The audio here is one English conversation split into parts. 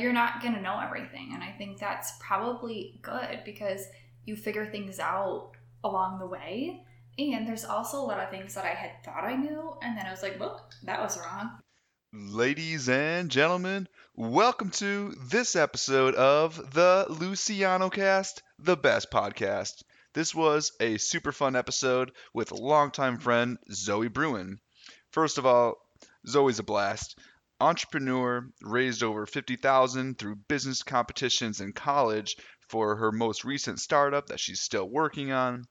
you're not going to know everything. And I think that's probably good because you figure things out along the way. And there's also a lot of things that I had thought I knew, and then I was like, well, that was wrong. Ladies and gentlemen, welcome to this episode of the Luciano Cast, the best podcast. This was a super fun episode with longtime friend Zoe Bruyn. First of all, Zoe's a blast. Entrepreneur, raised over $50,000 through business competitions in college for her most recent startup that she's still working on.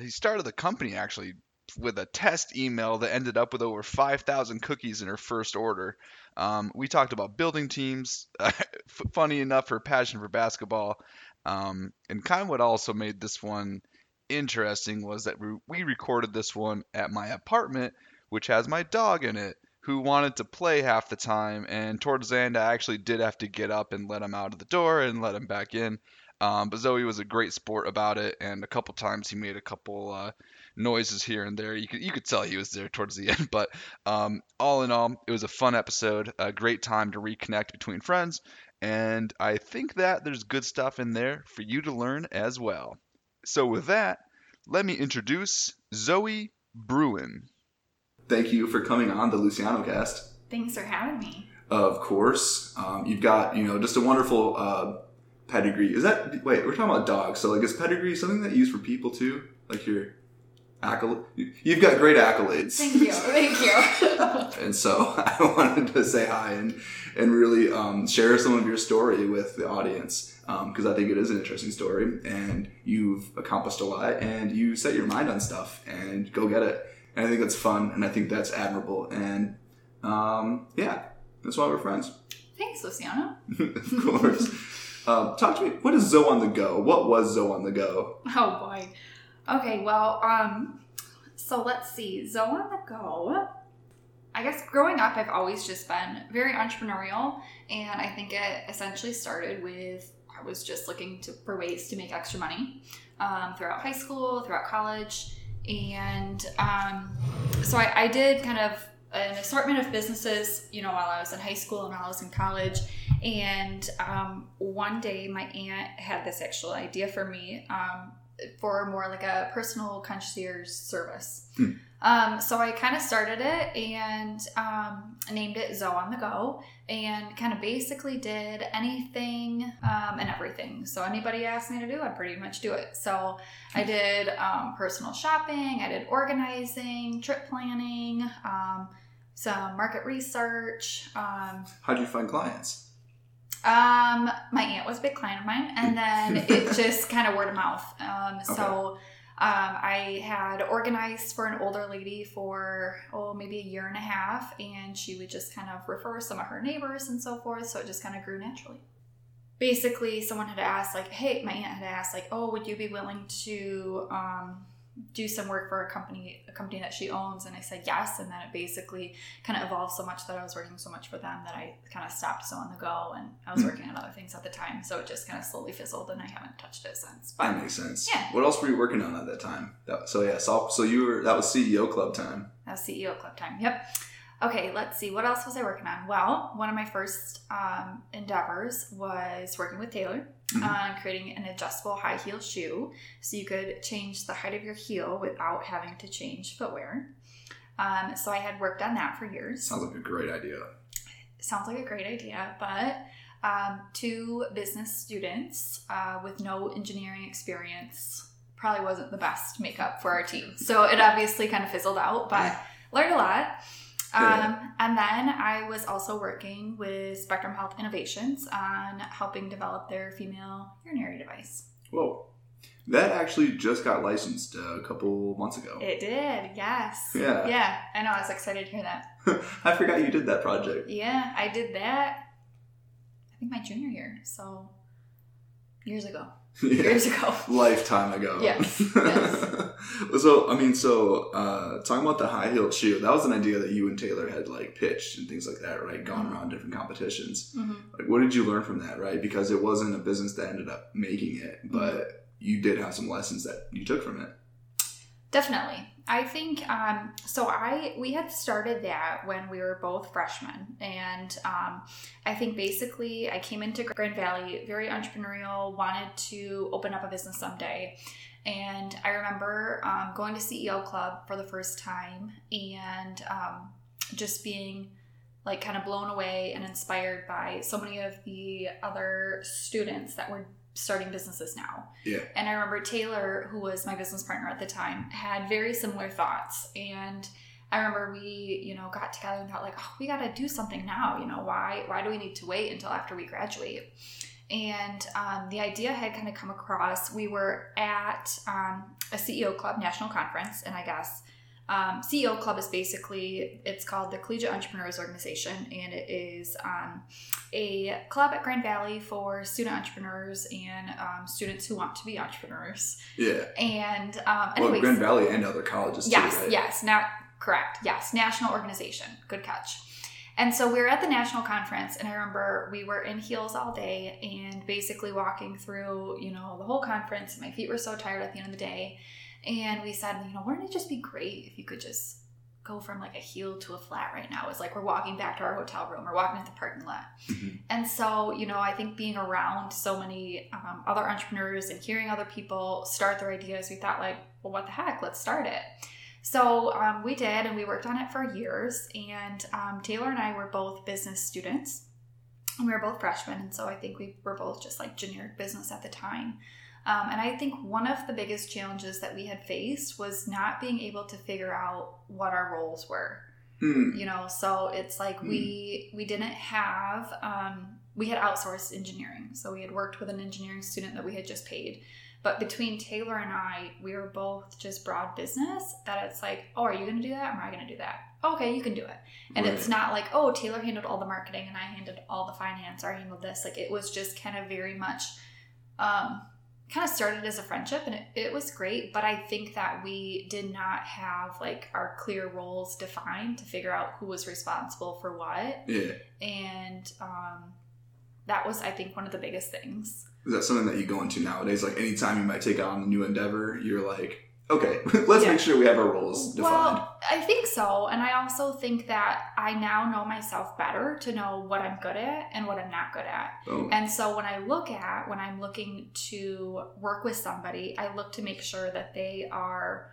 He started the company actually with a test email that ended up with over 5,000 cookies in her first order. We talked about building teams, funny enough, her passion for basketball. And kind of what also made this one interesting was that we recorded this one at my apartment, which has my dog in it, who wanted to play half the time. And towards the end, I actually did have to get up and let him out of the door and let him back in. But Zoe was a great sport about it, and a couple times he made a couple noises here and there. You could tell he was there towards the end, but all in all, it was a fun episode, a great time to reconnect between friends, and I think that there's good stuff in there for you to learn as well. So with that, let me introduce Zoe Bruyn. Thank you for coming on the Luciano Cast. Thanks for having me. Of course. You've got, just a wonderful... pedigree. Is that, wait, we're talking about dogs, so like, is pedigree something that you use for people too? Like your accolade? You've got great accolades. Thank you. And so I wanted to say hi and really share some of your story with the audience, because I think it is an interesting story, and you've accomplished a lot, and you set your mind on stuff and go get it, and I think that's fun, and I think that's admirable, and yeah, that's why we're friends. Thanks, Luciano. Of course. Talk to me. What is Zoe on the Go? What was Zoe on the Go? Oh, boy. Okay, well, so let's see. Zoe on the Go. I guess growing up, I've always just been very entrepreneurial, and I think it essentially started with I was just looking for ways to make extra money throughout high school, throughout college, and so I did kind of an assortment of businesses, while I was in high school and while I was in college. And one day my aunt had this actual idea for me for more like a personal concierge service. So I kind of started it and named it Zoe on the Go, and kind of basically did anything and everything. So anybody asked me to do, I pretty much do it. So I did personal shopping, I did organizing, trip planning, some market research. How'd you find clients? My aunt was a big client of mine, and then it just kind of word of mouth. Okay. So I had organized for an older lady for, maybe a year and a half, and she would just kind of refer some of her neighbors and so forth. So it just kind of grew naturally. Basically, someone had asked, my aunt had asked, would you be willing to do some work for a company that she owns? And I said yes. And then it basically kind of evolved so much that I was working so much for them that I kind of stopped Zoe on the Go, and I was working on other things at the time. So it just kind of slowly fizzled, and I haven't touched it since. But, that makes sense. Yeah. What else were you working on at that time? That was CEO Club time. That was CEO Club time. Yep. Okay. Let's see. What else was I working on? Well, one of my first endeavors was working with Taylor. Creating an adjustable high heel shoe so you could change the height of your heel without having to change footwear. So I had worked on that for years. Sounds like a great idea, but two business students with no engineering experience probably wasn't the best makeup for our team. So it obviously kind of fizzled out, but learned a lot. And then I was also working with Spectrum Health Innovations on helping develop their female urinary device. Whoa. That actually just got licensed a couple months ago. It did, yes. Yeah. Yeah, I know. I was excited to hear that. I forgot you did that project. Yeah, I did that, I think my junior year, so years ago. Yeah. Years ago. Lifetime ago. Yes. So, talking about the high-heeled shoe, that was an idea that you and Taylor had, pitched and things like that, right? Gone around different competitions. Mm-hmm. What did you learn from that, right? Because it wasn't a business that ended up making it, but you did have some lessons that you took from it. Definitely. I think, we had started that when we were both freshmen, and I think basically I came into Grand Valley very entrepreneurial, wanted to open up a business someday. And I remember going to CEO Club for the first time and just being like kind of blown away and inspired by so many of the other students that were starting businesses now. Yeah. And I remember Taylor, who was my business partner at the time, had very similar thoughts. And I remember we, got together and thought like, oh, we got to do something now. Why do we need to wait until after we graduate? And the idea had kind of come across. We were at a CEO Club national conference, and I guess CEO Club is basically, it's called the Collegiate Entrepreneurs Organization, and it is a club at Grand Valley for student entrepreneurs and students who want to be entrepreneurs. Yeah. And anyways, Grand Valley and other colleges. Yes, too, right? Yes, not correct. Yes, national organization. Good catch. And so we were at the national conference, and I remember we were in heels all day and basically walking through, the whole conference. My feet were so tired at the end of the day. And we said, wouldn't it just be great if you could just go from like a heel to a flat right now? It's like we're walking back to our hotel room. We're walking at the parking lot. Mm-hmm. And so, I think being around so many other entrepreneurs and hearing other people start their ideas, we thought like, well, what the heck? Let's start it. So we did, and we worked on it for years. And Taylor and I were both business students, and we were both freshmen. And so I think we were both just like generic business at the time. And I think one of the biggest challenges that we had faced was not being able to figure out what our roles were. Mm. So it's like we didn't have, we had outsourced engineering. So we had worked with an engineering student that we had just paid. But between Taylor and I, we were both just broad business that it's like, oh, are you going to do that? Or am I going to do that? Okay, you can do it. And right. It's not like, oh, Taylor handled all the marketing and I handled all the finance or I handled this. Like it was just kind of very much... kind of started as a friendship, and it was great, but I think that we did not have like our clear roles defined to figure out who was responsible for what. Yeah. And that was, I think, one of the biggest things. Is that something that you go into nowadays? Like anytime you might take on a new endeavor, you're like, okay, let's make sure we have our roles defined. Well, I think so. And I also think that I now know myself better to know what I'm good at and what I'm not good at. Oh. And so when I'm looking to work with somebody, I look to make sure that they are,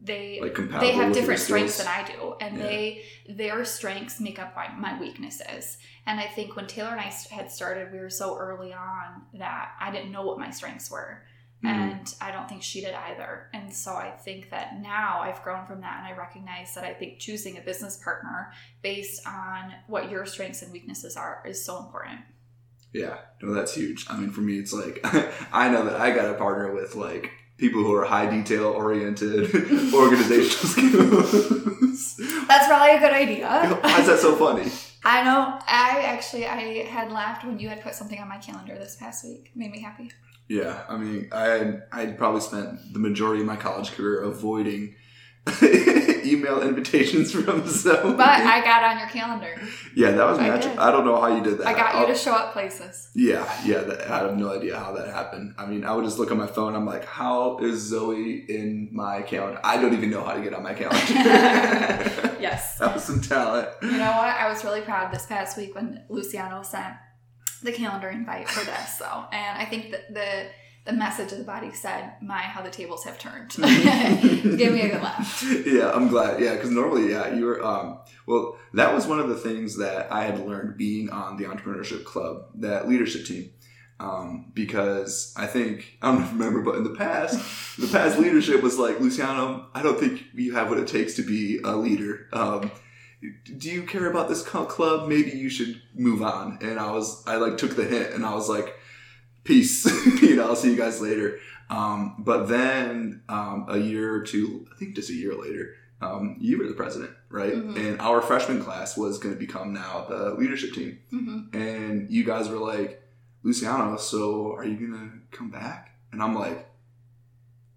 they have different strengths than I do. And their strengths make up my weaknesses. And I think when Taylor and I had started, we were so early on that I didn't know what my strengths were. Mm-hmm. And I don't think she did either. And so I think that now I've grown from that, and I recognize that I think choosing a business partner based on what your strengths and weaknesses are is so important. Yeah, no, that's huge. I mean, for me, it's like, I know that I got to partner with like people who are high detail oriented organizational skills. That's probably a good idea. Why is that so funny? I know. I had laughed when you had put something on my calendar this past week. It made me happy. Yeah, I mean, I'd probably spent the majority of my college career avoiding email invitations from Zoe. But I got on your calendar. Yeah, that was magic. I don't know how you did that. I got you to show up places. Yeah, I have no idea how that happened. I mean, I would just look on my phone. I'm like, how is Zoe in my calendar? I don't even know how to get on my calendar. Yes. That was some talent. You know what? I was really proud this past week when Luciano sent the calendar invite for this, so. And I think that the message of the body said, my, how the tables have turned. Give me a good laugh. Yeah, I'm glad. Yeah, because normally, you were, well, that was one of the things that I had learned being on the Entrepreneurship Club, that leadership team, because I think, I don't remember, but in the past leadership was like, Luciano, I don't think you have what it takes to be a leader. Do you care about this club? Maybe you should move on. And I took the hint, and I was like, peace. I'll see you guys later. But then a year or two, I think just a year later, you were the president, right? Mm-hmm. And our freshman class was going to become now the leadership team. Mm-hmm. And you guys were like, Luciano, so are you going to come back? And I'm like,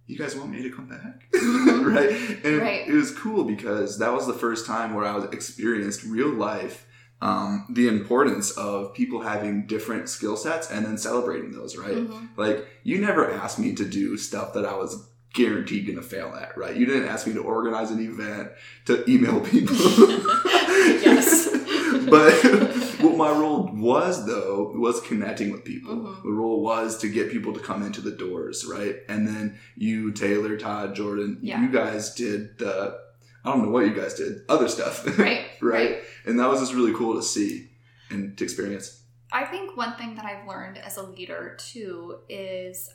you guys want me to come back? Right? And right. It was cool because that was the first time where I was experienced real life, the importance of people having different skill sets and then celebrating those, right? Mm-hmm. Like, you never asked me to do stuff that I was guaranteed going to fail at, right? You didn't ask me to organize an event to email people. Yes. But what my role was, though, was connecting with people. Mm-hmm. The role was to get people to come into the doors, right? And then you, Taylor, Todd, Jordan, you guys did the, I don't know what you guys did, other stuff. Right. Right. And that was just really cool to see and to experience. I think one thing that I've learned as a leader, too, is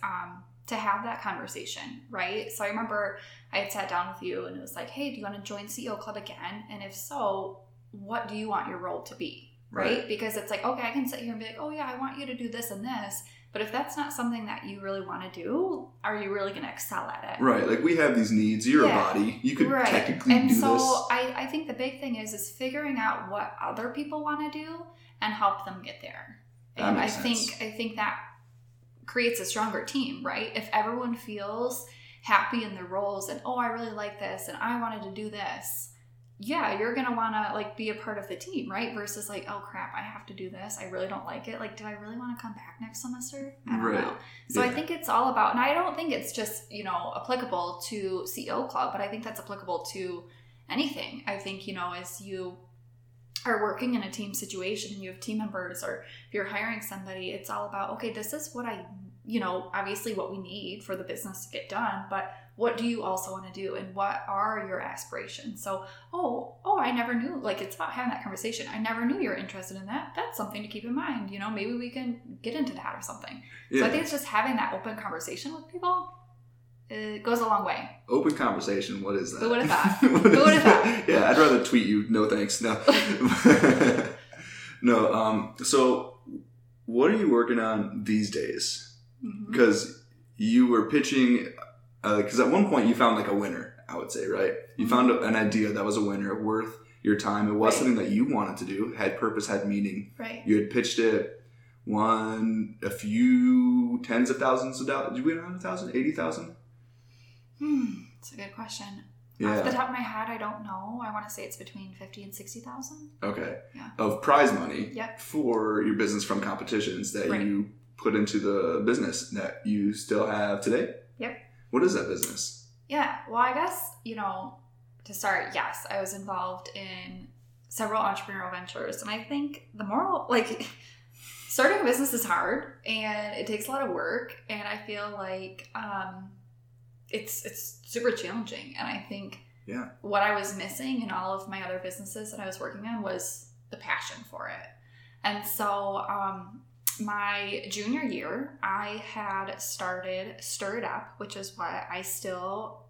to have that conversation, right? So I remember I had sat down with you and it was like, hey, do you want to join CEO Club again? And if so, what do you want your role to be, right? Because it's like, okay, I can sit here and be like, oh yeah, I want you to do this and this. But if that's not something that you really want to do, are you really going to excel at it? Right. Like we have these needs. You're a body. You could technically do this. And so I think the big thing is figuring out what other people want to do and help them get there. And that makes sense. I think that creates a stronger team, right? If everyone feels happy in their roles and, oh, I really like this and I wanted to do this. Yeah, you're going to want to like be a part of the team, right? Versus like, oh crap, I have to do this. I really don't like it. Like, do I really want to come back next semester? I don't know. So I think it's all about, and I don't think it's just, you know, applicable to CEO Club, but I think that's applicable to anything. I think, you know, as you are working in a team situation and you have team members or if you're hiring somebody, it's all about, okay, this is what I, you know, obviously what we need for the business to get done, but what do you also want to do and what are your aspirations? So, oh, I never knew, like it's about having that conversation. I never knew you were interested in that. That's something to keep in mind. You know, maybe we can get into that or something. Yeah. So I think it's just having that open conversation with people. It goes a long way. Open conversation. What is that? Who would have thought? Yeah, I'd rather tweet you. No thanks. No. No. So what are you working on these days? Because you were pitching... Because at one point you found like a winner, I would say, right? You found an idea that was a winner, worth your time. It was something that you wanted to do, had purpose, had meaning. Right. You had pitched it, won a few tens of thousands of dollars. Did you win 100,000? 80,000? That's a good question. Yeah. Off the top of my head, I don't know. I want to say it's between 50 and 60,000. Okay. Yeah. Of prize money for your business from competitions that you put into the business that you still have today. Yep. What is that business? Yeah. Well, I guess, you know, to start, yes, I was involved in several entrepreneurial ventures. And I think the moral, like, starting a business is hard and it takes a lot of work. And I feel like it's super challenging. And I think what I was missing in all of my other businesses that I was working on was the passion for it. And so my junior year, I had started Stir It Up, which is what I still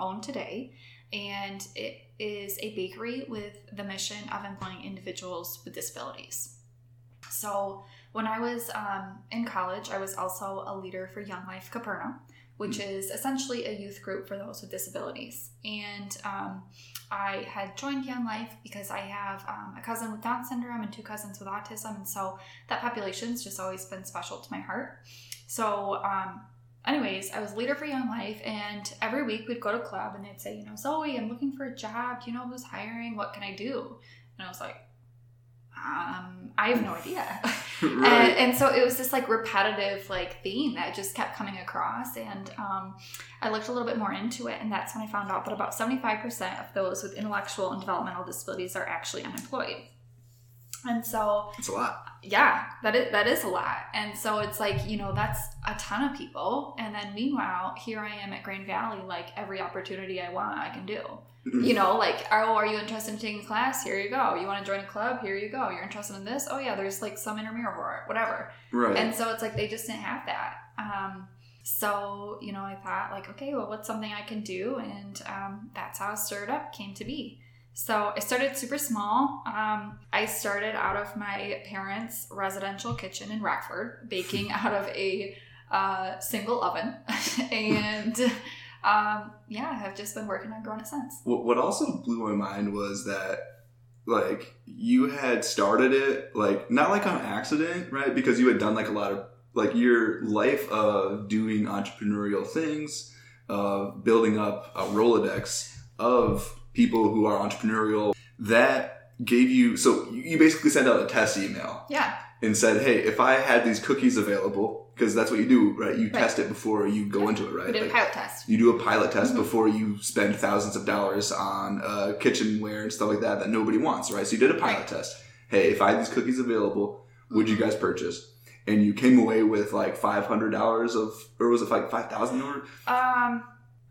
own today. And it is a bakery with the mission of employing individuals with disabilities. So when I was in college, I was also a leader for Young Life Capernaum, which is essentially a youth group for those with disabilities. And I had joined Young Life because I have a cousin with Down syndrome and two cousins with autism. And so that population's just always been special to my heart. So anyways, I was leader for Young Life and every week we'd go to club and they'd say, you know, Zoe, I'm looking for a job. Do you know who's hiring? What can I do? And I was like, I have no idea. And so it was this like repetitive like theme that just kept coming across. And I looked a little bit more into it. And that's when I found out that about 75% of those with intellectual and developmental disabilities are actually unemployed. And so it's a lot. Yeah, that is a lot. And so it's like, you know, that's a ton of people. And then meanwhile, here I am at Grand Valley, like every opportunity I want, I can do. You know, like, oh, are you interested in taking a class? Here you go. You want to join a club? Here you go. You're interested in this? Oh, yeah, there's like some intramural or whatever. Right. And so it's like they just didn't have that. So, you know, I thought like, okay, well, what's something I can do? And that's how Stir It Up came to be. So I started super small. I started out of my parents' residential kitchen in Rockford, baking out of a single oven. And... I've just been working on growing it since. What also blew my mind was that, like, you had started it, like, not like on accident, right? Because you had done, like, a lot of, like, your life of doing entrepreneurial things, of building up a Rolodex of people who are entrepreneurial. That gave you, so you basically sent out a test email. Yeah. And said, hey, if I had these cookies available, because that's what you do, right? You test it before you go into it, right? We did a pilot test. You do a pilot test before you spend thousands of dollars on kitchenware and stuff like that that nobody wants, right? So you did a pilot test. Hey, if I had these cookies available, would you guys purchase? And you came away with like $500 of, or was it like $5,000?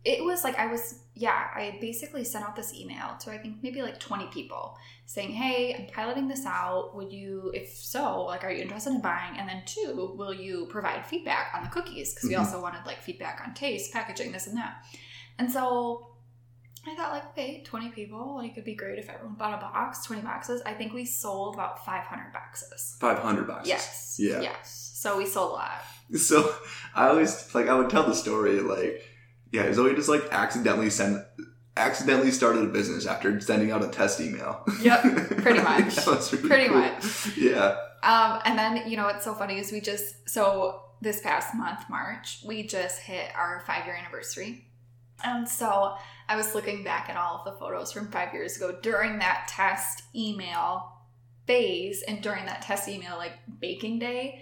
It was like I basically sent out this email to I think maybe like 20 people saying, hey, I'm piloting this out. Would you, if so, like, are you interested in buying? And then two, will you provide feedback on the cookies? Because we also wanted like feedback on taste, packaging, this and that. And so I thought like, okay, 20 people, like it'd be great if everyone bought a box, 20 boxes. I think we sold about 500 boxes. 500 boxes. Yes. Yeah. Yes. So we sold a lot. So I always, like, I would tell the story like, yeah, Zoe just like accidentally started a business after sending out a test email. Yep, pretty much. That was really pretty cool. much. Yeah. And then, you know, what's so funny is so this past month, March, we just hit our 5-year anniversary. And so I was looking back at all of the photos from 5 years ago during that test email phase and during that test email, like baking day.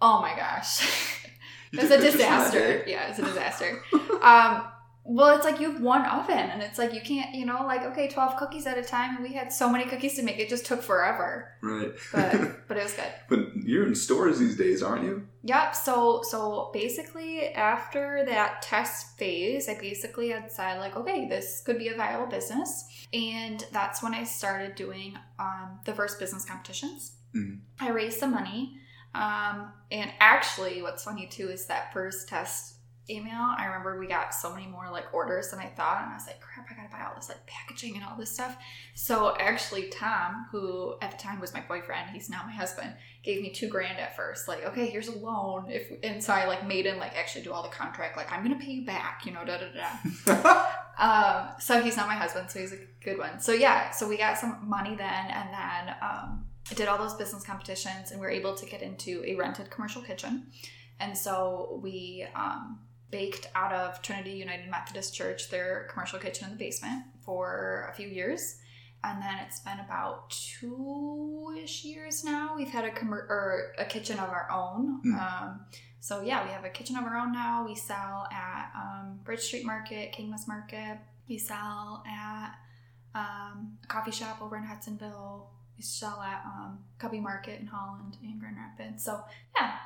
Oh my gosh. It's a disaster. Yeah, it's a disaster. Well, it's like you have one oven and it's like you can't, you know, like, okay, 12 cookies at a time. And we had so many cookies to make. It just took forever. Right. But it was good. But you're in stores these days, aren't you? Yep. So basically after that test phase, I basically had decided like, okay, this could be a viable business. And that's when I started doing the first business competitions. Mm-hmm. I raised some money. And actually what's funny too is that first test email, I remember we got so many more like orders than I thought. And I was like, crap, I gotta buy all this like packaging and all this stuff. So actually Tom, who at the time was my boyfriend, he's now my husband, gave me $2,000 at first. Like, okay, here's a loan. And so I like made him like actually do all the contract. Like, I'm going to pay you back, you know, So he's not my husband. So he's a good one. So yeah, so we got some money then. And then, I did all those business competitions and we were able to get into a rented commercial kitchen. And so we baked out of Trinity United Methodist Church, their commercial kitchen in the basement for a few years. And then it's been about 2-ish years now. We've had a kitchen of our own. So yeah, we have a kitchen of our own now. We sell at Bridge Street Market, Kingma's Market. We sell at a coffee shop over in Hudsonville. We sell at Cubby Market in Holland and Grand Rapids. So yeah,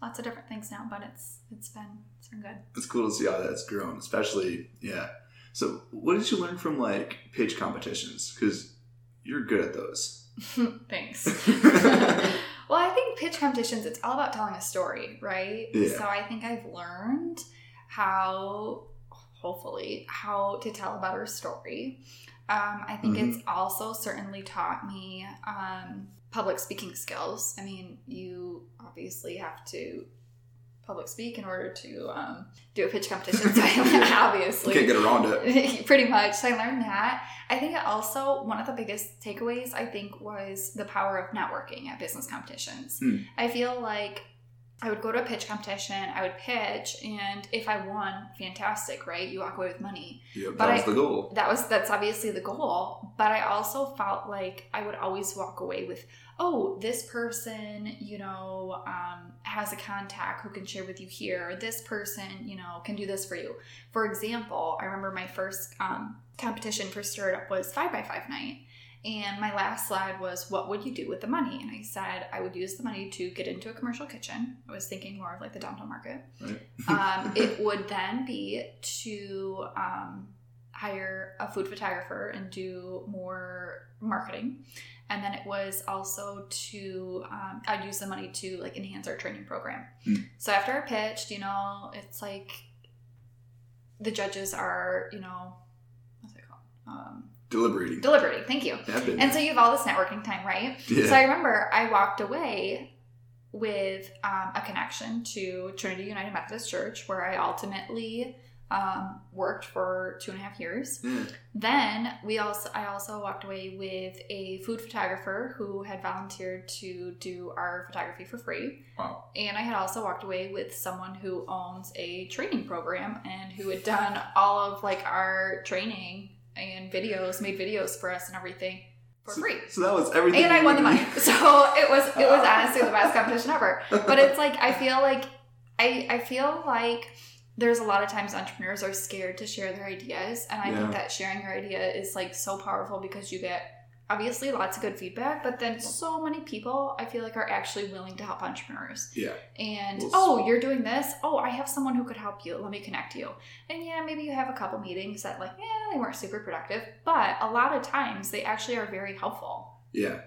lots of different things now, but it's been good. It's cool to see how that's grown, especially, yeah. So what did you learn from like pitch competitions? Because you're good at those. Thanks. Well, I think pitch competitions, it's all about telling a story, right? Yeah. So I think I've learned how to tell a better story. I think it's also certainly taught me public speaking skills. I mean, you obviously have to public speak in order to do a pitch competition. So obviously. You can't get around it. Pretty much. So I learned that. I think also one of the biggest takeaways, I think, was the power of networking at business competitions. I feel like I would go to a pitch competition, I would pitch, and if I won, fantastic, right? You walk away with money. Yeah, that was the goal. That's obviously the goal, but I also felt like I would always walk away with, oh, this person, you know, has a contact who can share with you here, or this person, you know, can do this for you. For example, I remember my first competition for Stir It Up was 5x5 Night. And my last slide was, what would you do with the money? And I said, I would use the money to get into a commercial kitchen. I was thinking more of like the downtown market. Right. It would then be to hire a food photographer and do more marketing. And then it was also to, I'd use the money to like enhance our training program. So after I pitched, you know, it's like the judges are, you know, what's it called? Deliberating. Thank you. And so you have all this networking time, right? Yeah. So I remember I walked away with a connection to Trinity United Methodist Church, where I ultimately worked for 2.5 years. Then I also walked away with a food photographer who had volunteered to do our photography for free. Wow. And I had also walked away with someone who owns a training program and who had done all of like our training and made videos for us and everything. for free. So that was everything. And I won the money. So it was honestly the best competition ever. But it's like, I feel like, I feel like there's a lot of times entrepreneurs are scared to share their ideas. And I think that sharing your idea is like so powerful because you get obviously lots of good feedback, but then so many people I feel like are actually willing to help entrepreneurs. Yeah. And, oh, you're doing this. Oh, I have someone who could help you. Let me connect you. And yeah, maybe you have a couple meetings that like, yeah, they weren't super productive, but a lot of times they actually are very helpful. Yeah.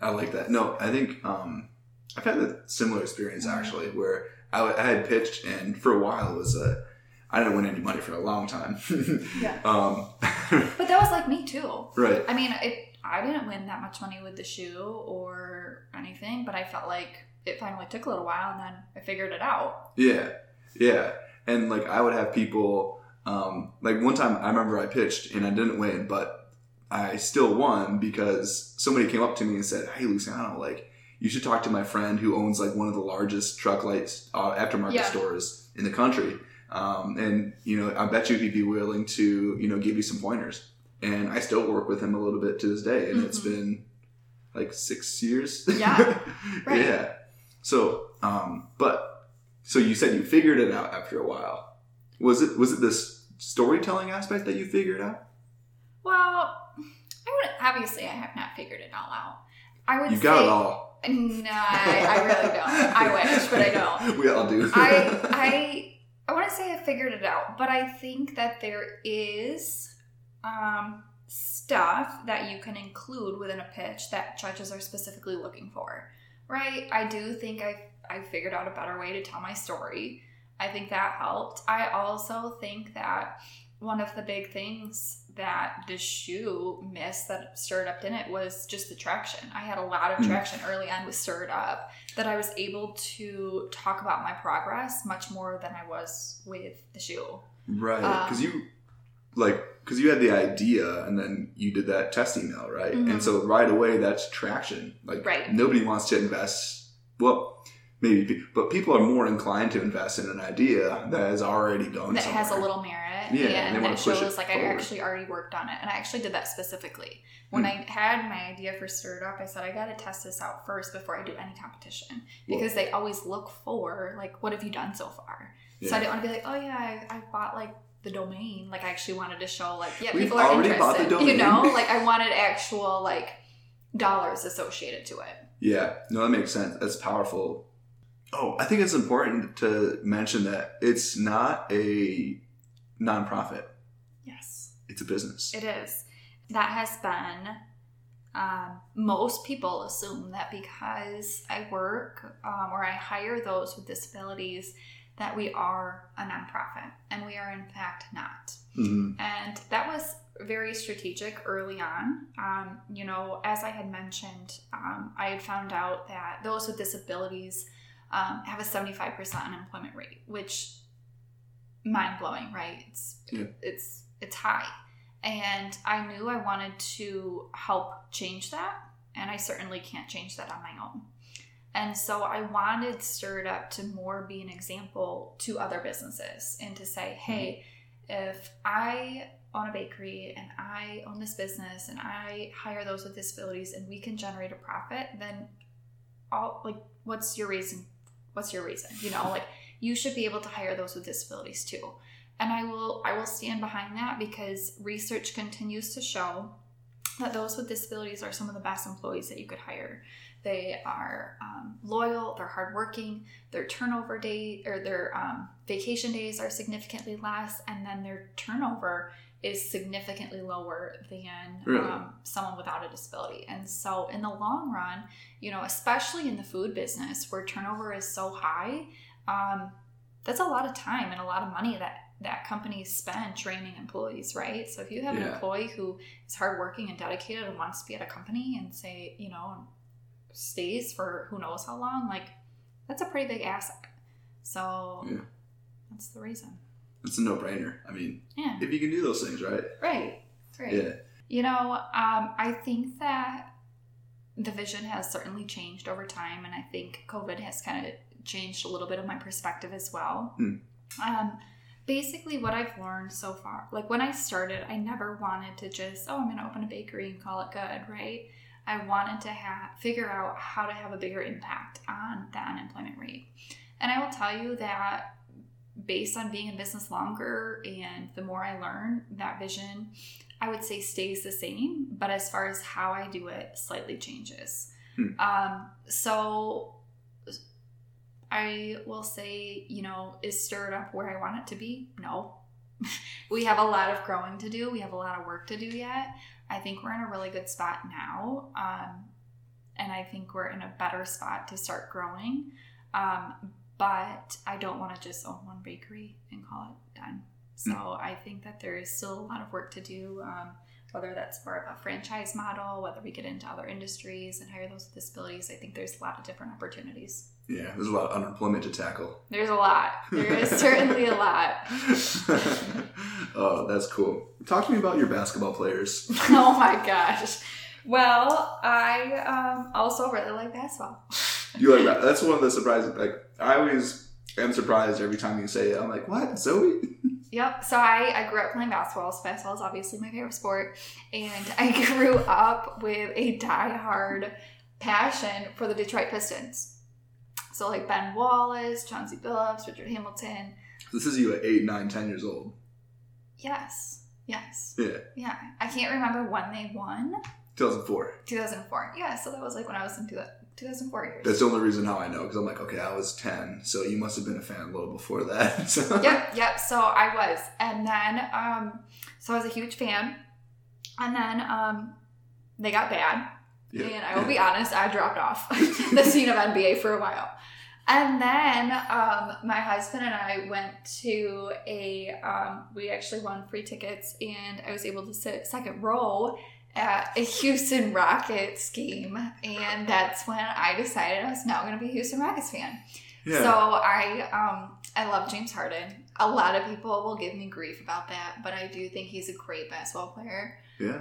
I like that. No, I think, I've had a similar experience actually where I had pitched and for a while it was I didn't win any money for a long time. Yeah. But that was like me too. Right. I mean, I didn't win that much money with the shoe or anything, but I felt like it finally took a little while and then I figured it out. Yeah. Yeah. And like I would have people, like one time I remember I pitched and I didn't win, but I still won because somebody came up to me and said, hey, Luciano, like you should talk to my friend who owns like one of the largest truck lights aftermarket stores in the country. And you know, I bet you he'd be willing to, you know, give you some pointers. And I still work with him a little bit to this day. And it's been like 6 years. Yeah. Right. Yeah. So, so you said you figured it out after a while. Was it this storytelling aspect that you figured out? Well, obviously I have not figured it all out. I would say. You got it all. No, I really don't. I wish, but I don't. We all do. I want to say I figured it out, but I think that there is stuff that you can include within a pitch that judges are specifically looking for, right? I do think I figured out a better way to tell my story. I think that helped. I also think that one of the big things that the shoe missed that Stir It Up didn't was just the traction. I had a lot of traction early on with Stir It Up that I was able to talk about my progress much more than I was with the shoe. Right, because you had the idea and then you did that test email, right? Mm-hmm. And so right away, that's traction. Like nobody wants to invest. Well, maybe, but people are more inclined to invest in an idea that is already going that somewhere. Has a little merit. Yeah. And that shows like forward. I actually already worked on it. And I actually did that specifically. When I had my idea for Stir It Up, I said, I got to test this out first before I do any competition because they always look for like, what have you done so far? Yeah. So I didn't want to be like, oh yeah, I bought like the domain. Like I actually wanted to show like, yeah, we've people are interested, bought the domain. You know, like I wanted actual like dollars associated to it. Yeah. No, that makes sense. That's powerful. Oh, I think it's important to mention that it's not a nonprofit. Yes. It's a business. It is. That has been, most people assume that because I work or I hire those with disabilities that we are a nonprofit, and we are in fact not. Mm-hmm. And that was very strategic early on. You know, as I had mentioned, I had found out that those with disabilities have a 75% unemployment rate, which mind blowing, right? It's high. And I knew I wanted to help change that. And I certainly can't change that on my own. And so I wanted Stir It Up to more be an example to other businesses and to say, hey, if I own a bakery and I own this business and I hire those with disabilities and we can generate a profit, then all like, what's your reason? You know, like you should be able to hire those with disabilities too. And I will stand behind that because research continues to show that those with disabilities are some of the best employees that you could hire. They are loyal, they're hardworking, their turnover day or their vacation days are significantly less, and then their turnover is significantly lower than someone without a disability. And so in the long run, you know, especially in the food business where turnover is so high, that's a lot of time and a lot of money that companies spend training employees, right? So if you have an employee who is hardworking and dedicated and wants to be at a company and say, you know, stays for who knows how long, like that's a pretty big asset. So that's the reason. It's a no-brainer. I mean, if you can do those things, right? Right. Yeah. You know, I think that the vision has certainly changed over time, and I think COVID has kind of changed a little bit of my perspective as well. basically what I've learned so far. Like when I started, I never wanted to just, I'm going to open a bakery and call it good, right? I wanted to figure out how to have a bigger impact on the unemployment rate. And I will tell you that based on being in business longer and the more I learn, that vision, I would say, stays the same. But as far as how I do it, slightly changes. So I will say, is Stir It Up where I want it to be? No. We have a lot of growing to do. We have a lot of work to do yet. I think we're in a really good spot now. And I think we're in a better spot to start growing. But I don't want to just own one bakery and call it done. So I think that there is still a lot of work to do, whether that's more of a franchise model, whether we get into other industries and hire those with disabilities. I think there's a lot of different opportunities. Yeah, there's a lot of unemployment to tackle. There's a lot. There is certainly a lot. Oh, that's cool. Talk to me about your basketball players. Oh, my gosh. Well, I also really like basketball. You like that? That's one of the surprises. Like, I always am surprised every time you say it. I'm like, what? Zoe? Yep. So I grew up playing basketball. So basketball is obviously my favorite sport. And I grew up with a diehard passion for the Detroit Pistons. So like Ben Wallace, Chauncey Billups, Richard Hamilton. This is you at 8, 9, 10 years old. Yes. Yeah. I can't remember when they won. 2004. Yeah. So that was like when I was in 2004 years. That's the only reason how I know, because I'm like, okay, I was 10, so you must have been a fan a little before that. Yep. So I was, and then so I was a huge fan, and then they got bad, and I will be honest, I dropped off the scene of NBA for a while, and then my husband and I went to a we actually won free tickets, and I was able to sit second row at a Houston Rockets game, and that's when I decided I was now going to be a Houston Rockets fan. Yeah. So I love James Harden. A lot of people will give me grief about that, but I do think he's a great basketball player. Yeah.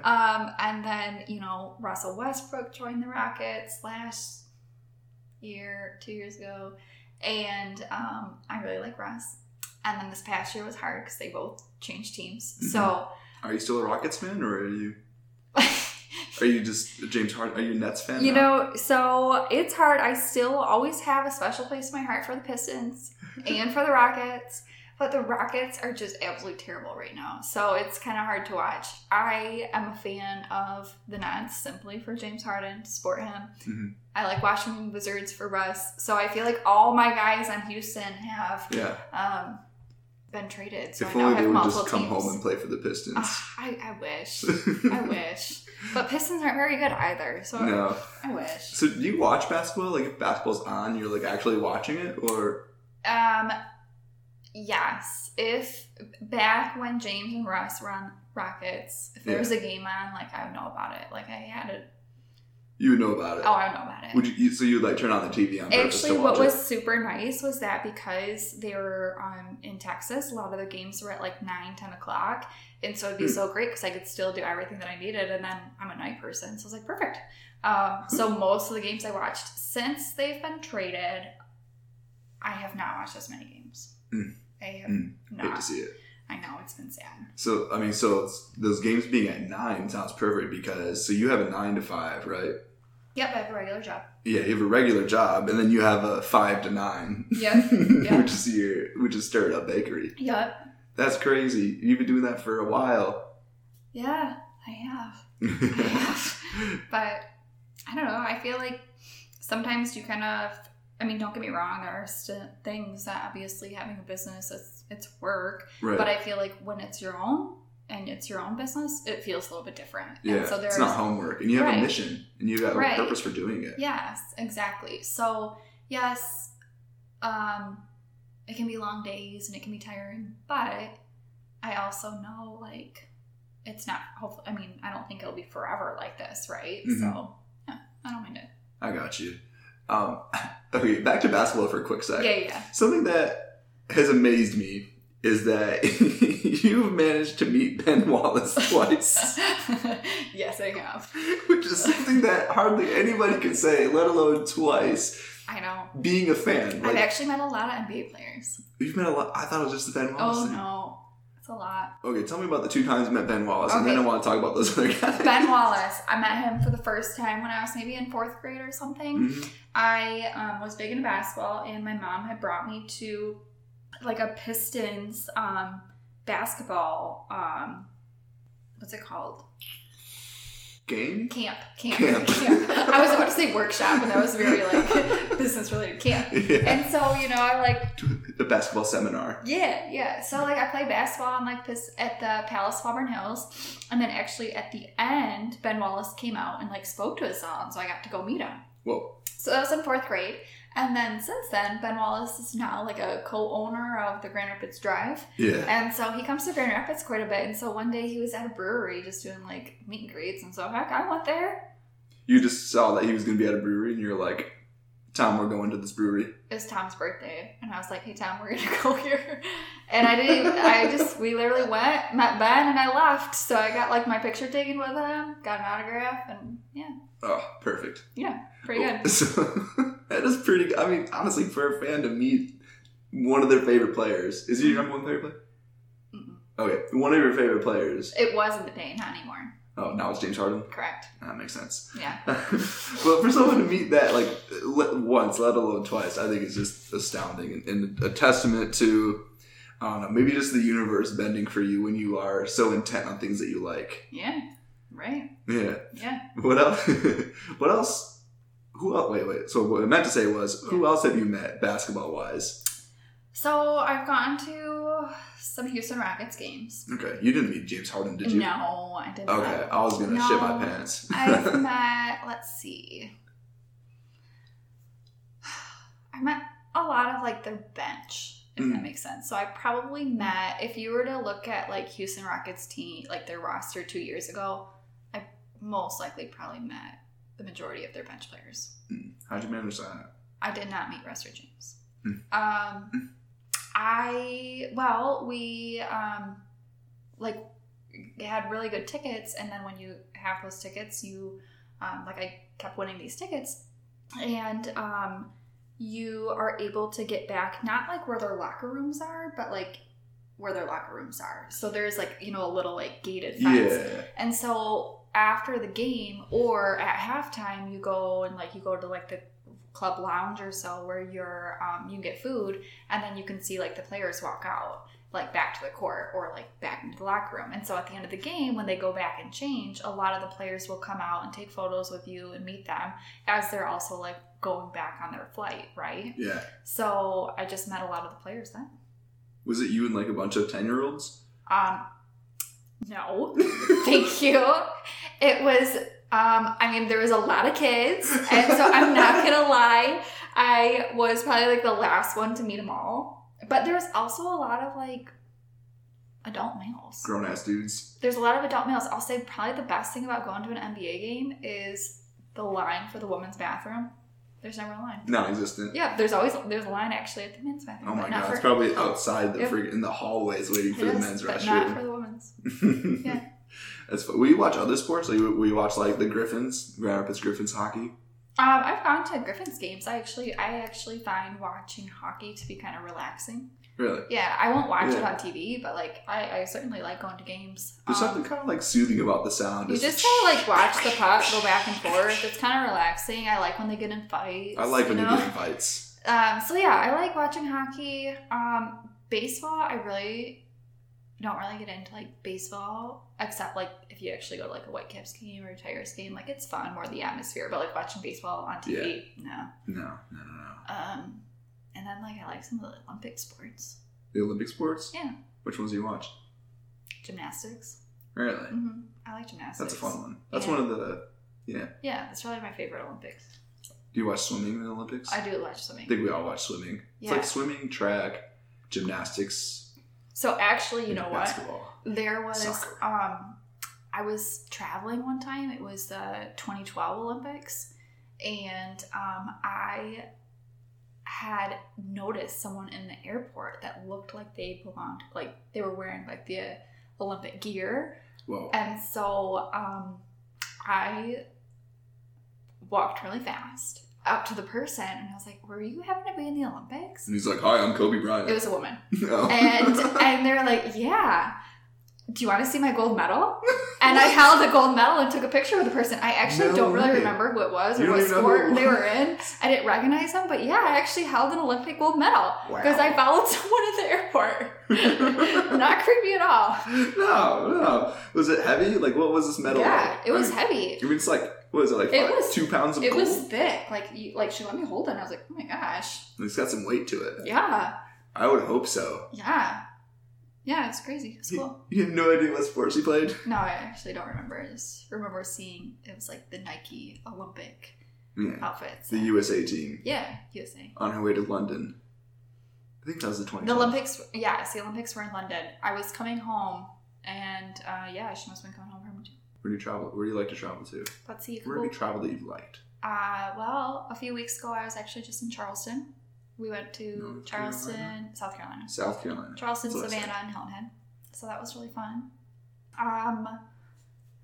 And then, Russell Westbrook joined the Rockets last year, 2 years ago, and I really like Russ. And then this past year was hard because they both changed teams. Mm-hmm. So, are you still a Rockets fan, or are you? Are you just a James Harden? Are you a Nets fan? You know, so it's hard. I still always have a special place in my heart for the Pistons and for the Rockets, but the Rockets are just absolutely terrible right now. So it's kind of hard to watch. I am a fan of the Nets simply for James Harden, to support him. Mm-hmm. I like Washington Wizards for Russ. So I feel like all my guys on Houston have been traded. So if only they would just come home and play for the Pistons. I wish. But Pistons aren't very good either, so no. I wish. So do you watch basketball? Like if basketball's on, you're like actually watching it, or? Yes. If back when James and Russ were on Rockets, if there was a game on, like I would know about it. Like I had it. You would know about it. Oh, I would know about it. Would you? So you would like turn on the TV on purpose to watch it? Actually, what was super nice was that because they were in Texas, a lot of the games were at like 9, 10 o'clock. And so it'd be so great because I could still do everything that I needed. And then I'm a night person. So I was like, perfect. So most of the games I watched since they've been traded, I have not watched as many games. I have not. Great to see it. I know, it's been sad. So, I mean, those games being at 9 sounds perfect because, so you have a 9 to 5, right? Yep, I have a regular job. Yeah, you have a regular job, and then you have a 5 to 9. Yep. which is Stir It Up Bakery. Yep. That's crazy. You've been doing that for a while. Yeah, I have. But, I don't know, I feel like sometimes you kind of, I mean, don't get me wrong, there are things that obviously having a business, it's work, right. But I feel like when it's your own and it's your own business, it feels a little bit different. Yeah, and so it's not homework, and you have a mission, and you got a purpose for doing it. Yes, exactly. So yes, it can be long days and it can be tiring, but I also know like it's not. Hopefully, I mean, I don't think it'll be forever like this, right? Mm-hmm. So yeah, I don't mind it. I got you. Okay, back to basketball for a quick sec. Yeah. Something that has amazed me is that you've managed to meet Ben Wallace twice. Yes, I have. Which is something that hardly anybody could say, let alone twice. I know. Being a fan. Like, I've actually met a lot of NBA players. You've met a lot? I thought it was just the Ben Wallace thing. Oh, no. It's a lot. Okay, tell me about the two times you met Ben Wallace, and then I want to talk about those other guys. Ben Wallace. I met him for the first time when I was maybe in fourth grade or something. Mm-hmm. I was big into basketball, and my mom had brought me to, like, a Pistons basketball, what's it called? Game? Camp. I was about to say workshop, and that was very, like, business-related. Camp. Yeah. And so, you know, I, like... The basketball seminar. Yeah, yeah. So, like, I played basketball on, like, this at the Palace of Auburn Hills. And then, actually, at the end, Ben Wallace came out and, like, spoke to us all. And so I got to go meet him. Whoa. So that was in fourth grade. And then, since then, Ben Wallace is now, like, a co-owner of the Grand Rapids Drive. Yeah. And so he comes to Grand Rapids quite a bit. And so one day he was at a brewery just doing, like, meet and greets. And so, heck, I went there. You just saw that he was going to be at a brewery, and you're like, Tom, we're going to this brewery. It was Tom's birthday. And I was like, hey, Tom, we're going to go here. And I didn't, we literally went, met Ben, and I left. So I got, like, my picture taken with him, got an autograph, and yeah. Oh, perfect. Yeah, pretty good. So... That is pretty good. I mean, honestly, for a fan to meet one of their favorite players. Is he your number one favorite player? Mm-mm. Okay. One of your favorite players. It wasn't the day, not anymore. Oh, now it's James Harden? Correct. That makes sense. Yeah. Well, for someone to meet that, like, once, let alone twice, I think it's just astounding and a testament to, I don't know, maybe just the universe bending for you when you are so intent on things that you like. Yeah. Right. Yeah. Yeah. What else? What else? Who else? Wait. So what I meant to say was, who else have you met basketball-wise? So I've gone to some Houston Rockets games. Okay. You didn't meet James Harden, did you? No, I didn't. Okay. I was going to shit my pants. I've met, let's see. I met a lot of, like, their bench, if that makes sense. So I probably met, if you were to look at, like, Houston Rockets team, like, their roster 2 years ago, I most likely probably met the majority of their bench players. How'd you manage that? I did not meet Russell James. We like had really good tickets, and then when you have those tickets, you like I kept winning these tickets, and you are able to get back not like where their locker rooms are, but like where their locker rooms are. So there's like you know a little like gated fence, and so. After the game or at halftime, you go and like you go to like the club lounge or so where you're you can get food and then you can see like the players walk out like back to the court or like back into the locker room. And so at the end of the game, when they go back and change, a lot of the players will come out and take photos with you and meet them as they're also like going back on their flight, right? Yeah. So I just met a lot of the players then. Was it you and like a bunch of 10-year-olds? No, thank you. It was, I mean, there was a lot of kids, and so I'm not going to lie. I was probably, like, the last one to meet them all. But there was also a lot of, like, adult males. Grown-ass dudes. There's a lot of adult males. I'll say probably the best thing about going to an NBA game is the line for the women's bathroom. There's never a line. Non-existent. Yeah, there's a line actually at the men's bathroom. Oh my god, it's probably outside the freaking in the hallways waiting for the men's restroom. Not for the women's. Yeah. That's fun. Will you watch other sports? Will you watch like the Griffins, Grand Rapids Griffins hockey? I've gone to Griffins games. I actually find watching hockey to be kind of relaxing. Really? Yeah, I won't watch it on TV, but like I certainly like going to games. There's something kind of like soothing about the sound. You just kind of like watch the puck go back and forth. It's kind of relaxing. I like when they get in fights. They get in fights. So yeah, I like watching hockey. Baseball, I really don't really get into like baseball except like if you actually go to like a Whitecaps game or a Tigers game, like it's fun more the atmosphere. But like watching baseball on TV, no. And then, like, I like some of the Olympic sports. The Olympic sports? Yeah. Which ones do you watch? Gymnastics. Really? Mm-hmm. I like gymnastics. That's a fun one. That's one of the, yeah. Yeah, that's probably my favorite Olympics. Do you watch swimming in the Olympics? I do watch swimming. I think we all watch swimming. Yeah. It's like swimming, track, gymnastics. So, actually, you know what? Basketball. There was, soccer. I was traveling one time. It was the 2012 Olympics. And I had noticed someone in the airport that looked like they belonged, like they were wearing like the Olympic gear. Whoa. And so I walked really fast up to the person, and I was like, were you having to be in the Olympics? And he's like, hi, I'm Kobe Bryant. It was a woman. No. And they're like, yeah. Do you want to see my gold medal? And I held a gold medal and took a picture with the person. I actually don't really remember who it was or what sport they were in. I didn't recognize them, but yeah, I actually held an Olympic gold medal because I followed someone at the airport. Not creepy at all. No. Was it heavy? Like, what was this medal? Yeah, like? It was heavy. I mean, it's like, what is it, like it was, 2 pounds of gold? It was thick. Like she let me hold it, and I was like, oh my gosh. It's got some weight to it. Yeah. I would hope so. Yeah. Yeah, it's crazy. It's cool. You had no idea what sport she played? No, I actually don't remember. I just remember seeing it was like the Nike Olympic outfits. The USA team. Yeah, USA. On her way to London. I think that was the 20th. The Olympics, yes, the Olympics were in London. I was coming home, and she must have been coming home from. Where do you travel? Where do you like to travel to? Let's see. Where have you traveled that you've liked? Well, a few weeks ago, I was actually just in Charleston. We went to Charleston, Carolina. South Carolina. Charleston, Savannah, and Hilton Head. So that was really fun.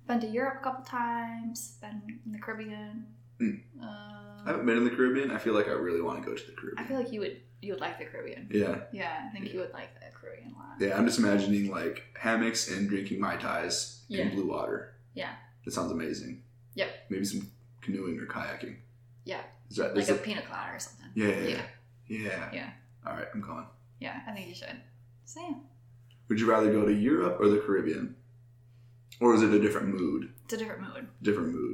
Been to Europe a couple times. Been in the Caribbean. I haven't been in the Caribbean. I feel like I really want to go to the Caribbean. I feel like you would like the Caribbean. Yeah. Yeah, I think you would like the Caribbean a lot. Yeah, I'm just imagining like hammocks and drinking Mai Tais in blue water. Yeah. That sounds amazing. Yep. Maybe some canoeing or kayaking. Yeah. Is that, like a pina colada or something. Yeah. Yeah. All right, I'm going. Yeah, I think you should. So, yeah. Would you rather go to Europe or the Caribbean? Or is it a different mood? It's a different mood.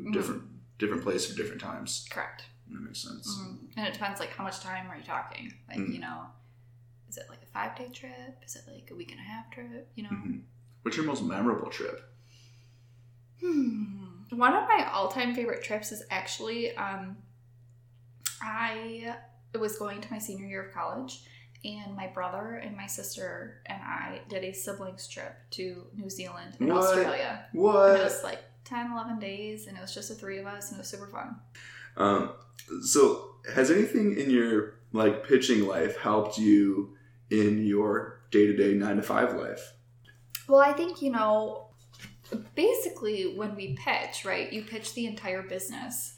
Mm-hmm. Different place for different times. Correct. That makes sense. Mm-hmm. And it depends, like, how much time are you talking? Like, you know, is it like a 5-day trip? Is it like a week and a half trip? You know? Mm-hmm. What's your most memorable trip? One of my all-time favorite trips is actually, It was going to my senior year of college, and my brother and my sister and I did a siblings trip to New Zealand and Australia. What? And it was like 10, 11 days, and it was just the three of us, and it was super fun. So has anything in your like pitching life helped you in your day-to-day 9-to-5 life? Well, I think, you know, basically when we pitch, right, you pitch the entire business.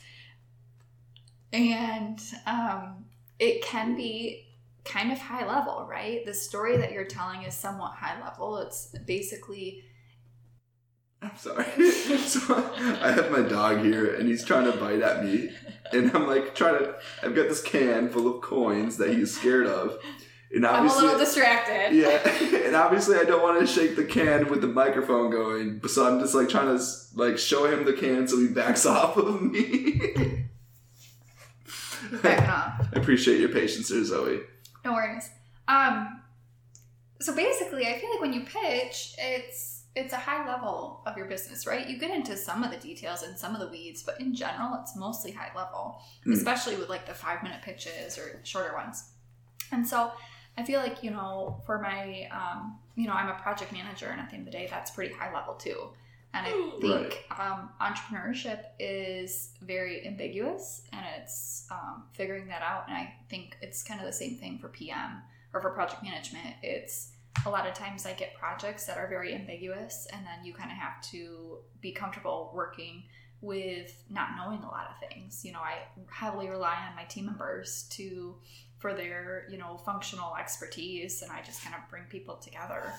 And it can be kind of high level, right? The story that you're telling is somewhat high level. It's basically... I'm sorry. So I have my dog here, and he's trying to bite at me. And I'm like I've got this can full of coins that he's scared of. And obviously, I'm a little distracted. Yeah. And obviously I don't want to shake the can with the microphone going. So I'm just like trying to like show him the can so he backs off of me. Backing off. I appreciate your patience there, Zoe. No worries. So basically, I feel like when you pitch, it's a high level of your business, right? You get into some of the details and some of the weeds, but in general, it's mostly high level, especially with like the 5-minute pitches or shorter ones. And so I feel like, you know, for my, you know, I'm a project manager, and at the end of the day, that's pretty high level too. And I think entrepreneurship is very ambiguous, and it's figuring that out. And I think it's kind of the same thing for PM or for project management. It's a lot of times I get projects that are very ambiguous, and then you kind of have to be comfortable working with not knowing a lot of things. You know, I heavily rely on my team members for their, you know, functional expertise, and I just kind of bring people together.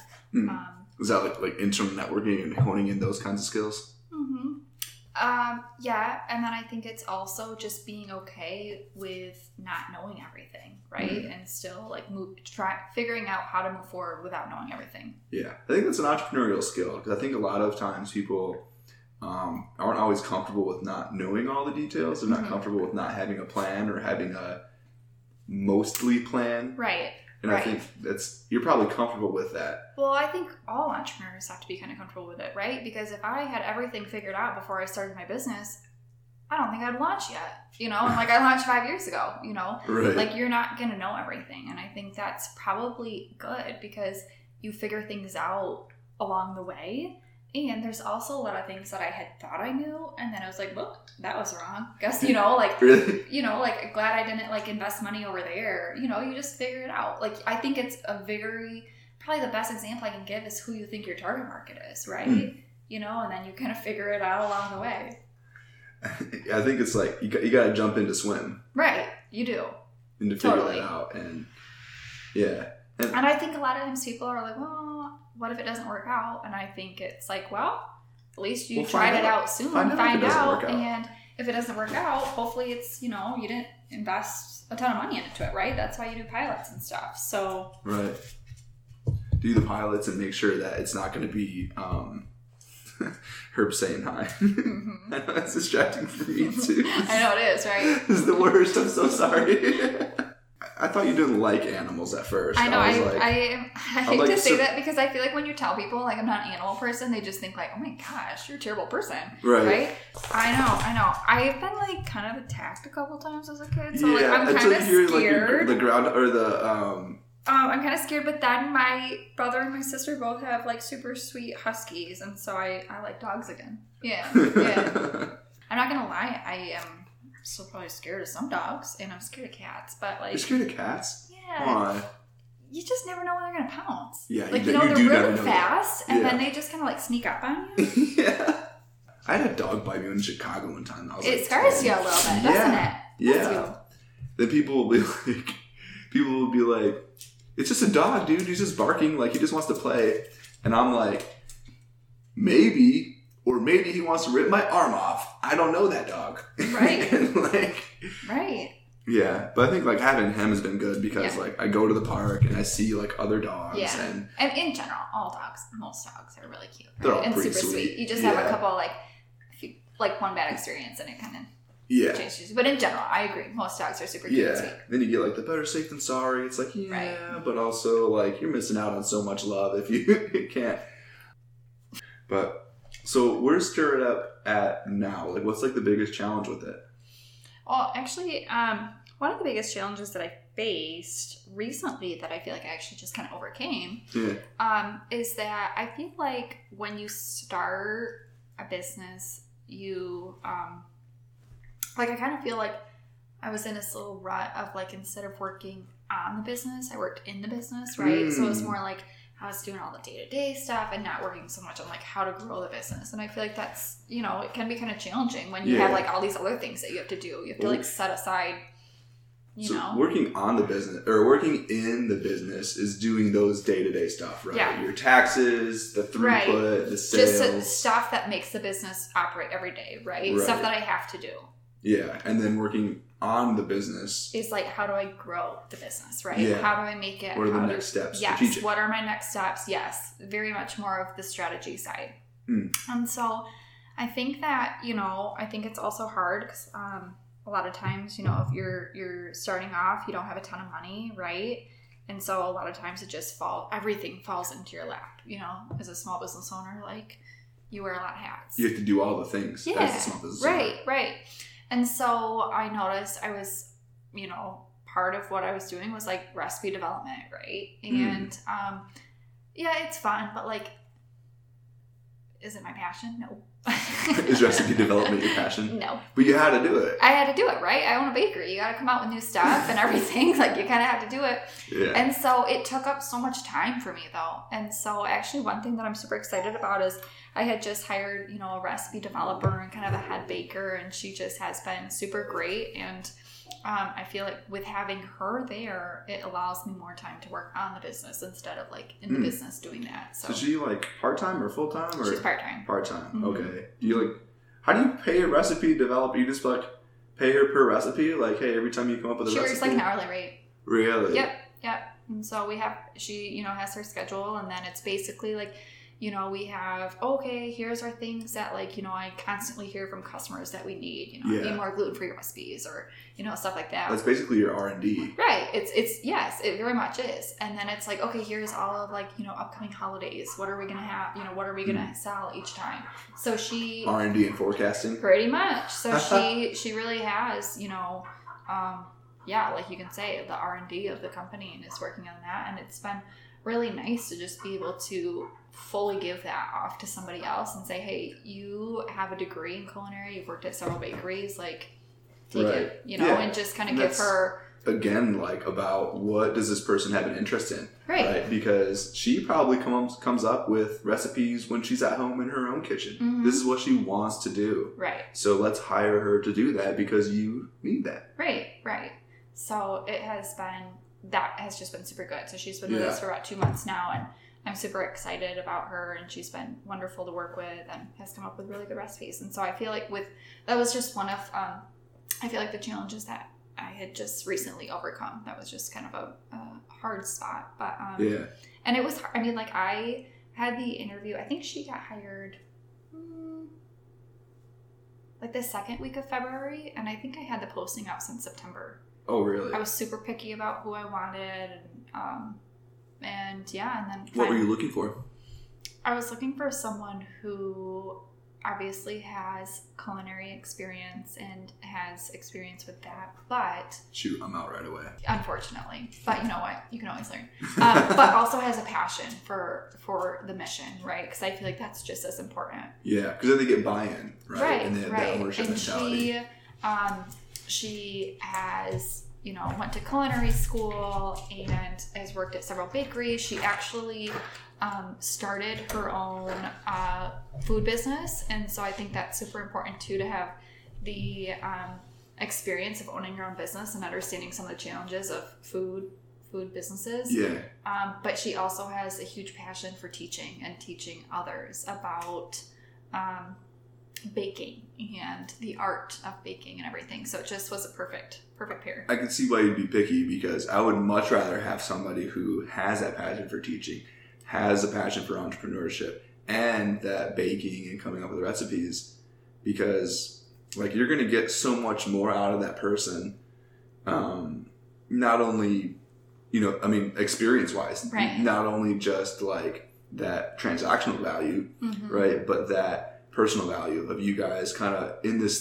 Is that like interim networking and honing in those kinds of skills? Yeah, and then I think it's also just being okay with not knowing everything, right? And still like figuring out how to move forward without knowing everything. Yeah, I think that's an entrepreneurial skill, because I think a lot of times people aren't always comfortable with not knowing all the details. They're not comfortable with not having a plan or having a mostly plan. Right. And I think you're probably comfortable with that. Well, I think all entrepreneurs have to be kind of comfortable with it, right? Because if I had everything figured out before I started my business, I don't think I'd launch yet, you know? Like I launched 5 years ago, you know? Right. Like you're not going to know everything. And I think that's probably good because you figure things out along the way. And there's also a lot of things that I had thought I knew, and then I was like, well, that was wrong. Guess, you know, like, really? You know, like, glad I didn't, like, invest money over there. You know, you just figure it out. Like, I think it's probably the best example I can give is who you think your target market is, right? You know, and then you kind of figure it out along the way. I think it's like you got to jump in to swim. Right. You do. And to figure that out. And yeah. And I think a lot of times people are like, well, what if it doesn't work out? And I think it's like, well, at least you tried it out soon. Find out. And if it doesn't work out, hopefully it's, you know, you didn't invest a ton of money into it, right? That's why you do pilots and stuff. So. Right. Do the pilots and make sure that it's not going to be Herb saying hi. Mm-hmm. I know that's distracting for me too. I know it is, right? This is the worst. I'm so sorry. I thought you didn't like animals at first. I know. I hate to say that because I feel like when you tell people like I'm not an animal person, they just think like, oh my gosh, you're a terrible person. Right. I know. I've been like kind of attacked a couple times as a kid, so like I'm kind of scared. Like the ground or the I'm kind of scared, but then my brother and my sister both have like super sweet huskies, and so I like dogs again. Yeah. I'm not gonna lie, I am still probably scared of some dogs, and I'm scared of cats. But like, you're scared of cats? Yeah. Why? You just never know when they're gonna pounce. Yeah, like they're really fast, and then they just kind of like sneak up on you. Yeah. I had a dog bite me in Chicago one time. It scars you a little bit, doesn't it? Yeah. Then people will be like. It's just a dog, dude. He's just barking. Like, he just wants to play. And I'm like, maybe he wants to rip my arm off. I don't know that dog. Right. And like, right. Yeah. But I think, like, having him has been good because, like, I go to the park and I see, like, other dogs. Yeah. And in general, most dogs are really cute. Right? They're all pretty super sweet. You just have a couple, like, one bad experience and it kind of. Yeah. But in general, I agree. Most dogs are super cute. Yeah. Then you get like the better safe than sorry. It's like, but also like you're missing out on so much love if you can't. But so we're Stir It Up at now. Like what's like the biggest challenge with it? Well, actually, one of the biggest challenges that I faced recently that I feel like I actually just kind of overcame is that I feel like when you start a business, you like, I kind of feel like I was in this little rut of, like, instead of working on the business, I worked in the business, right? So it was more like I was doing all the day-to-day stuff and not working so much on, like, how to grow the business. And I feel like that's, you know, it can be kind of challenging when you have, like, all these other things that you have to do. You have to, like, set aside, you know. Working on the business or working in the business is doing those day-to-day stuff, right? Yeah. Your taxes, the throughput, the sales. Just stuff that makes the business operate every day, right? Stuff that I have to do. Yeah, and then working on the business is like, how do I grow the business, right? Yeah. How do I make it? What are the next steps? Yes. What are my next steps? Yes. Very much more of the strategy side. Mm. And so I think that, you know, I think it's also hard because a lot of times, you know, if you're starting off, you don't have a ton of money, right? And so a lot of times it just everything falls into your lap, you know, as a small business owner, like you wear a lot of hats. You have to do all the things as a small business owner. Right. And so I noticed I was, you know, part of what I was doing was, like, recipe development, right? And, it's fun, but, like, is it my passion? No. Is recipe development your passion? No. But you had to do it. I had to do it, right? I own a bakery. You got to come out with new stuff and everything. Like, you kind of have to do it. Yeah. And so it took up so much time for me, though. And so, actually, one thing that I'm super excited about is I had just hired, you know, a recipe developer and kind of a head baker, and she just has been super great. And I feel like with having her there, it allows me more time to work on the business instead of like in the business doing that. So is she like part-time or full-time? Or? She's part-time. Mm-hmm. Okay. Do you like, how do you pay a recipe developer? You just like pay her per recipe? Like, hey, every time you come up with a recipe? She works like an hourly rate. Really? Yep. And so she, you know, has her schedule, and then it's basically like, you know, we have, okay, here's our things that, like, you know, I constantly hear from customers that we need, you know, need more gluten-free recipes or, you know, stuff like that. That's basically your R&D. Right. It's yes, it very much is. And then it's like, okay, here's all of, like, you know, upcoming holidays. What are we going to have? You know, what are we going to sell each time? So she. R&D and forecasting. Pretty much. So she really has, you know, like you can say, the R&D of the company and is working on that. And it's been really nice to just be able to fully give that off to somebody else and say, hey, you have a degree in culinary, you've worked at several bakeries, like take it, you know, and just kind of give her again, like, about what does this person have an interest in, right? Because she probably comes up with recipes when she's at home in her own kitchen. Mm-hmm. This is what she wants to do. Right. So let's hire her to do that because you need that. Right. So that has just been super good. So she's been with us for about 2 months now, and I'm super excited about her, and she's been wonderful to work with and has come up with really good recipes. And so I feel like that was just one of, I feel like the challenges that I had just recently overcome. That was just kind of a hard spot. But, and it was hard. I mean, like, I had the interview, I think she got hired like the second week of February. And I think I had the posting up since September. Oh, really? I was super picky about who I wanted. And then what were you looking for? I was looking for someone who obviously has culinary experience and has experience with that, but... Shoot, I'm out right away. Unfortunately. But you know what? You can always learn. But also has a passion for the mission, right? Because I feel like that's just as important. Yeah, because then they get buy-in, right? And they have that ownership mentality. And she has... you know, went to culinary school and has worked at several bakeries. She actually started her own food business. And so I think that's super important too, to have the experience of owning your own business and understanding some of the challenges of food businesses. Yeah. But she also has a huge passion for teaching and teaching others about baking and the art of baking and everything. So it just was a perfect pair. I can see why you'd be picky, because I would much rather have somebody who has that passion for teaching, has a passion for entrepreneurship, and that baking and coming up with recipes, because like you're going to get so much more out of that person, not only, you know, I mean, experience wise, right? Not only just like that transactional value, mm-hmm. right? But that personal value of you guys kind of in this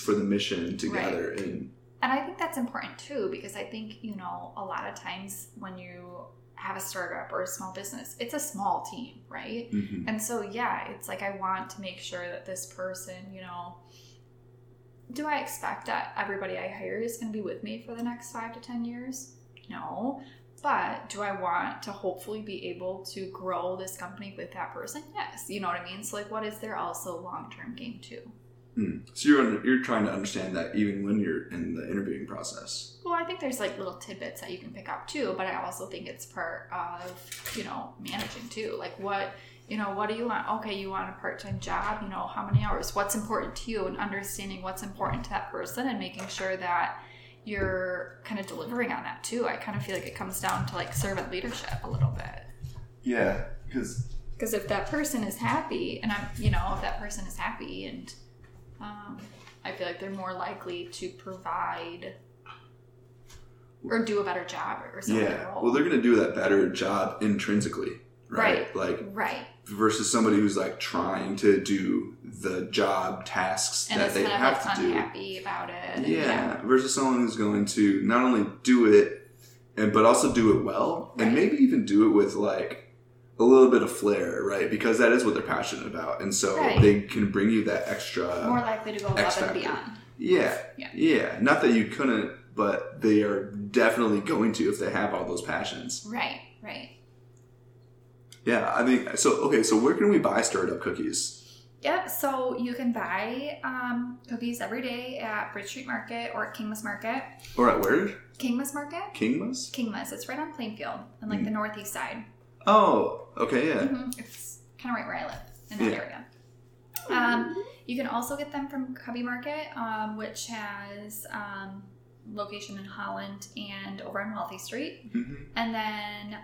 for the mission together. Right. And I think that's important too, because I think, you know, a lot of times when you have a startup or a small business, it's a small team, right? Mm-hmm. And so, yeah, it's like, I want to make sure that this person, you know, do I expect that everybody I hire is going to be with me for the next 5 to 10 years? No. But do I want to hopefully be able to grow this company with that person? Yes. You know what I mean? So like, what is their also long-term game too? Mm. So you're trying to understand that even when you're in the interviewing process. Well, I think there's like little tidbits that you can pick up too, but I also think it's part of, you know, managing too. Like what do you want? Okay, you want a part-time job, you know, how many hours? What's important to you, and understanding what's important to that person and making sure that you're kind of delivering on that too. I kind of feel like it comes down to like servant leadership a little bit. Yeah, because if that person is happy, and I feel like they're more likely to provide or do a better job or something. Yeah, well, they're going to do that better job intrinsically, right? Like, right. Versus somebody who's like trying to do the job tasks and that they have to do. And unhappy about it. Yeah. Versus someone who's going to not only do it, but also do it well, right. And maybe even do it with like a little bit of flair, right? Because that is what they're passionate about, and so they can bring you that extra. More likely to go above and beyond. Yeah. Not that you couldn't, but they are definitely going to if they have all those passions. Right. Yeah, I mean, so, okay, so where can we buy Stir It Up cookies? Yep, so you can buy cookies every day at Bridge Street Market or at Kingma's Market. Or at where? Kingma's Market. Kingma's. It's right on Plainfield on like the northeast side. Oh, okay, yeah. Mm-hmm. It's kind of right where I live in that area. You can also get them from Cubby Market, which has... location in Holland and over on Wealthy Street. Mm-hmm. And then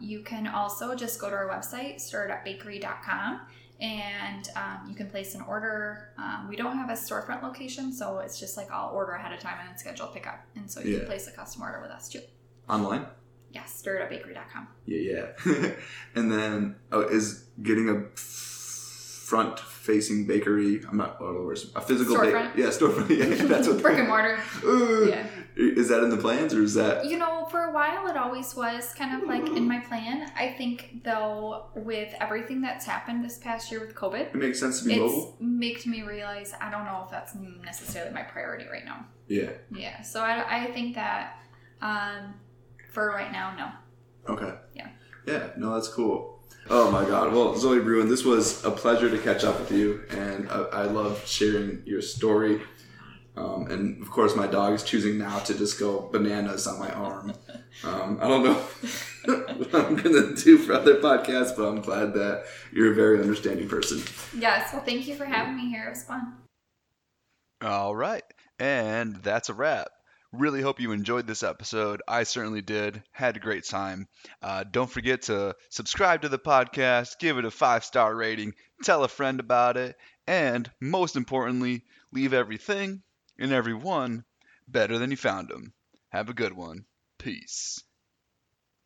you can also just go to our website, stirredupbakery.com, and you can place an order. We don't have a storefront location, so it's just like I'll order ahead of time and then schedule pickup. And so you can place a custom order with us too. Online? Yes, stirredupbakery.com. Yeah. And then is getting a front facing bakery. I'm not. What are the words? A physical bakery. Yeah, storefront. Yeah, that's what. Brick and mortar. Ooh. Yeah. Is that in the plans, or is that... You know, for a while it always was kind of like in my plan. I think, though, with everything that's happened this past year with COVID... It makes sense to be mobile. It makes me realize I don't know if that's necessarily my priority right now. Yeah. Yeah. So I think that for right now, no. Okay. Yeah. Yeah. No, that's cool. Oh, my God. Well, Zoe Bruyn, this was a pleasure to catch up with you, and I love sharing your story. And of course my dog is choosing now to just go bananas on my arm. I don't know what I'm going to do for other podcasts, but I'm glad that you're a very understanding person. Yes. Well, thank you for having me here. It was fun. All right. And that's a wrap. Really hope you enjoyed this episode. I certainly did. Had a great time. Don't forget to subscribe to the podcast, give it a 5-star rating, tell a friend about it, and most importantly, leave everything and everyone better than you found them. Have a good one. Peace.